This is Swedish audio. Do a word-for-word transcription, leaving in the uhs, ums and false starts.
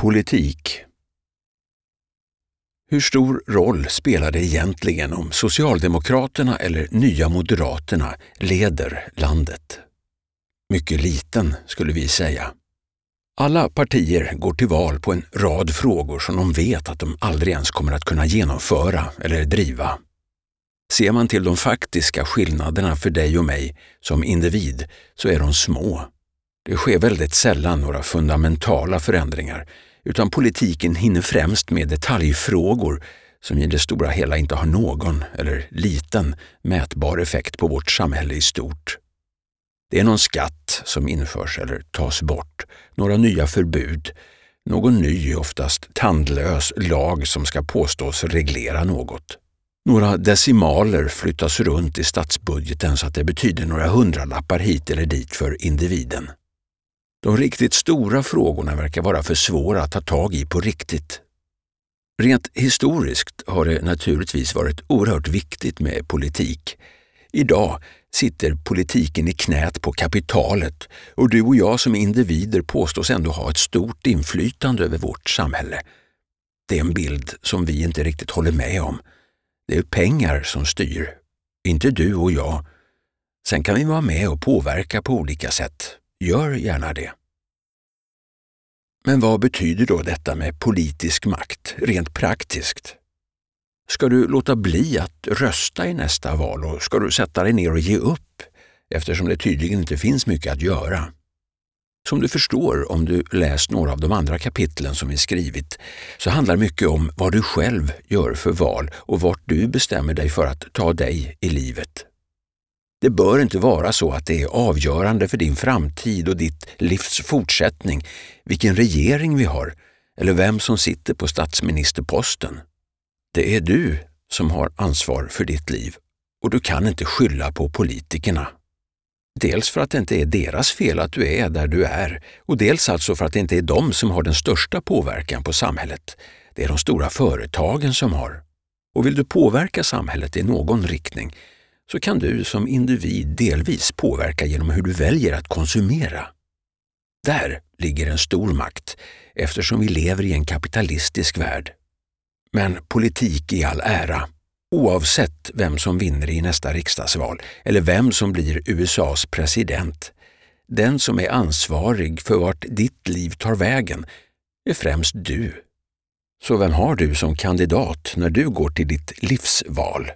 Politik. Hur stor roll spelar det egentligen om Socialdemokraterna eller Nya Moderaterna leder landet? Mycket liten, skulle vi säga. Alla partier går till val på en rad frågor som de vet att de aldrig ens kommer att kunna genomföra eller driva. Ser man till de faktiska skillnaderna för dig och mig som individ så är de små. Det sker väldigt sällan några fundamentala förändringar, utan politiken hinner främst med detaljfrågor som i det stora hela inte har någon eller liten mätbar effekt på vårt samhälle i stort. Det är någon skatt som införs eller tas bort, några nya förbud, någon ny, oftast tandlös lag som ska påstås reglera något. Några decimaler flyttas runt i statsbudgeten så att det betyder några hundralappar hit eller dit för individen. De riktigt stora frågorna verkar vara för svåra att ta tag i på riktigt. Rent historiskt har det naturligtvis varit oerhört viktigt med politik. Idag sitter politiken i knät på kapitalet och du och jag som individer påstås ändå ha ett stort inflytande över vårt samhälle. Det är en bild som vi inte riktigt håller med om. Det är pengar som styr, inte du och jag. Sen kan vi vara med och påverka på olika sätt. Gör gärna det. Men vad betyder då detta med politisk makt rent praktiskt? Ska du låta bli att rösta i nästa val och ska du sätta dig ner och ge upp eftersom det tydligen inte finns mycket att göra? Som du förstår om du läst några av de andra kapitlen som vi skrivit så handlar mycket om vad du själv gör för val och vart du bestämmer dig för att ta dig i livet. Det bör inte vara så att det är avgörande för din framtid och ditt livs fortsättning vilken regering vi har eller vem som sitter på statsministerposten. Det är du som har ansvar för ditt liv och du kan inte skylla på politikerna. Dels för att det inte är deras fel att du är där du är och dels alltså för att det inte är de som har den största påverkan på samhället. Det är de stora företagen som har. Och vill du påverka samhället i någon riktning så kan du som individ delvis påverka genom hur du väljer att konsumera. Där ligger en stor makt eftersom vi lever i en kapitalistisk värld. Men politik i all ära. Oavsett vem som vinner i nästa riksdagsval eller vem som blir U S A:s president, den som är ansvarig för vart ditt liv tar vägen är främst du. Så vem har du som kandidat när du går till ditt livsval?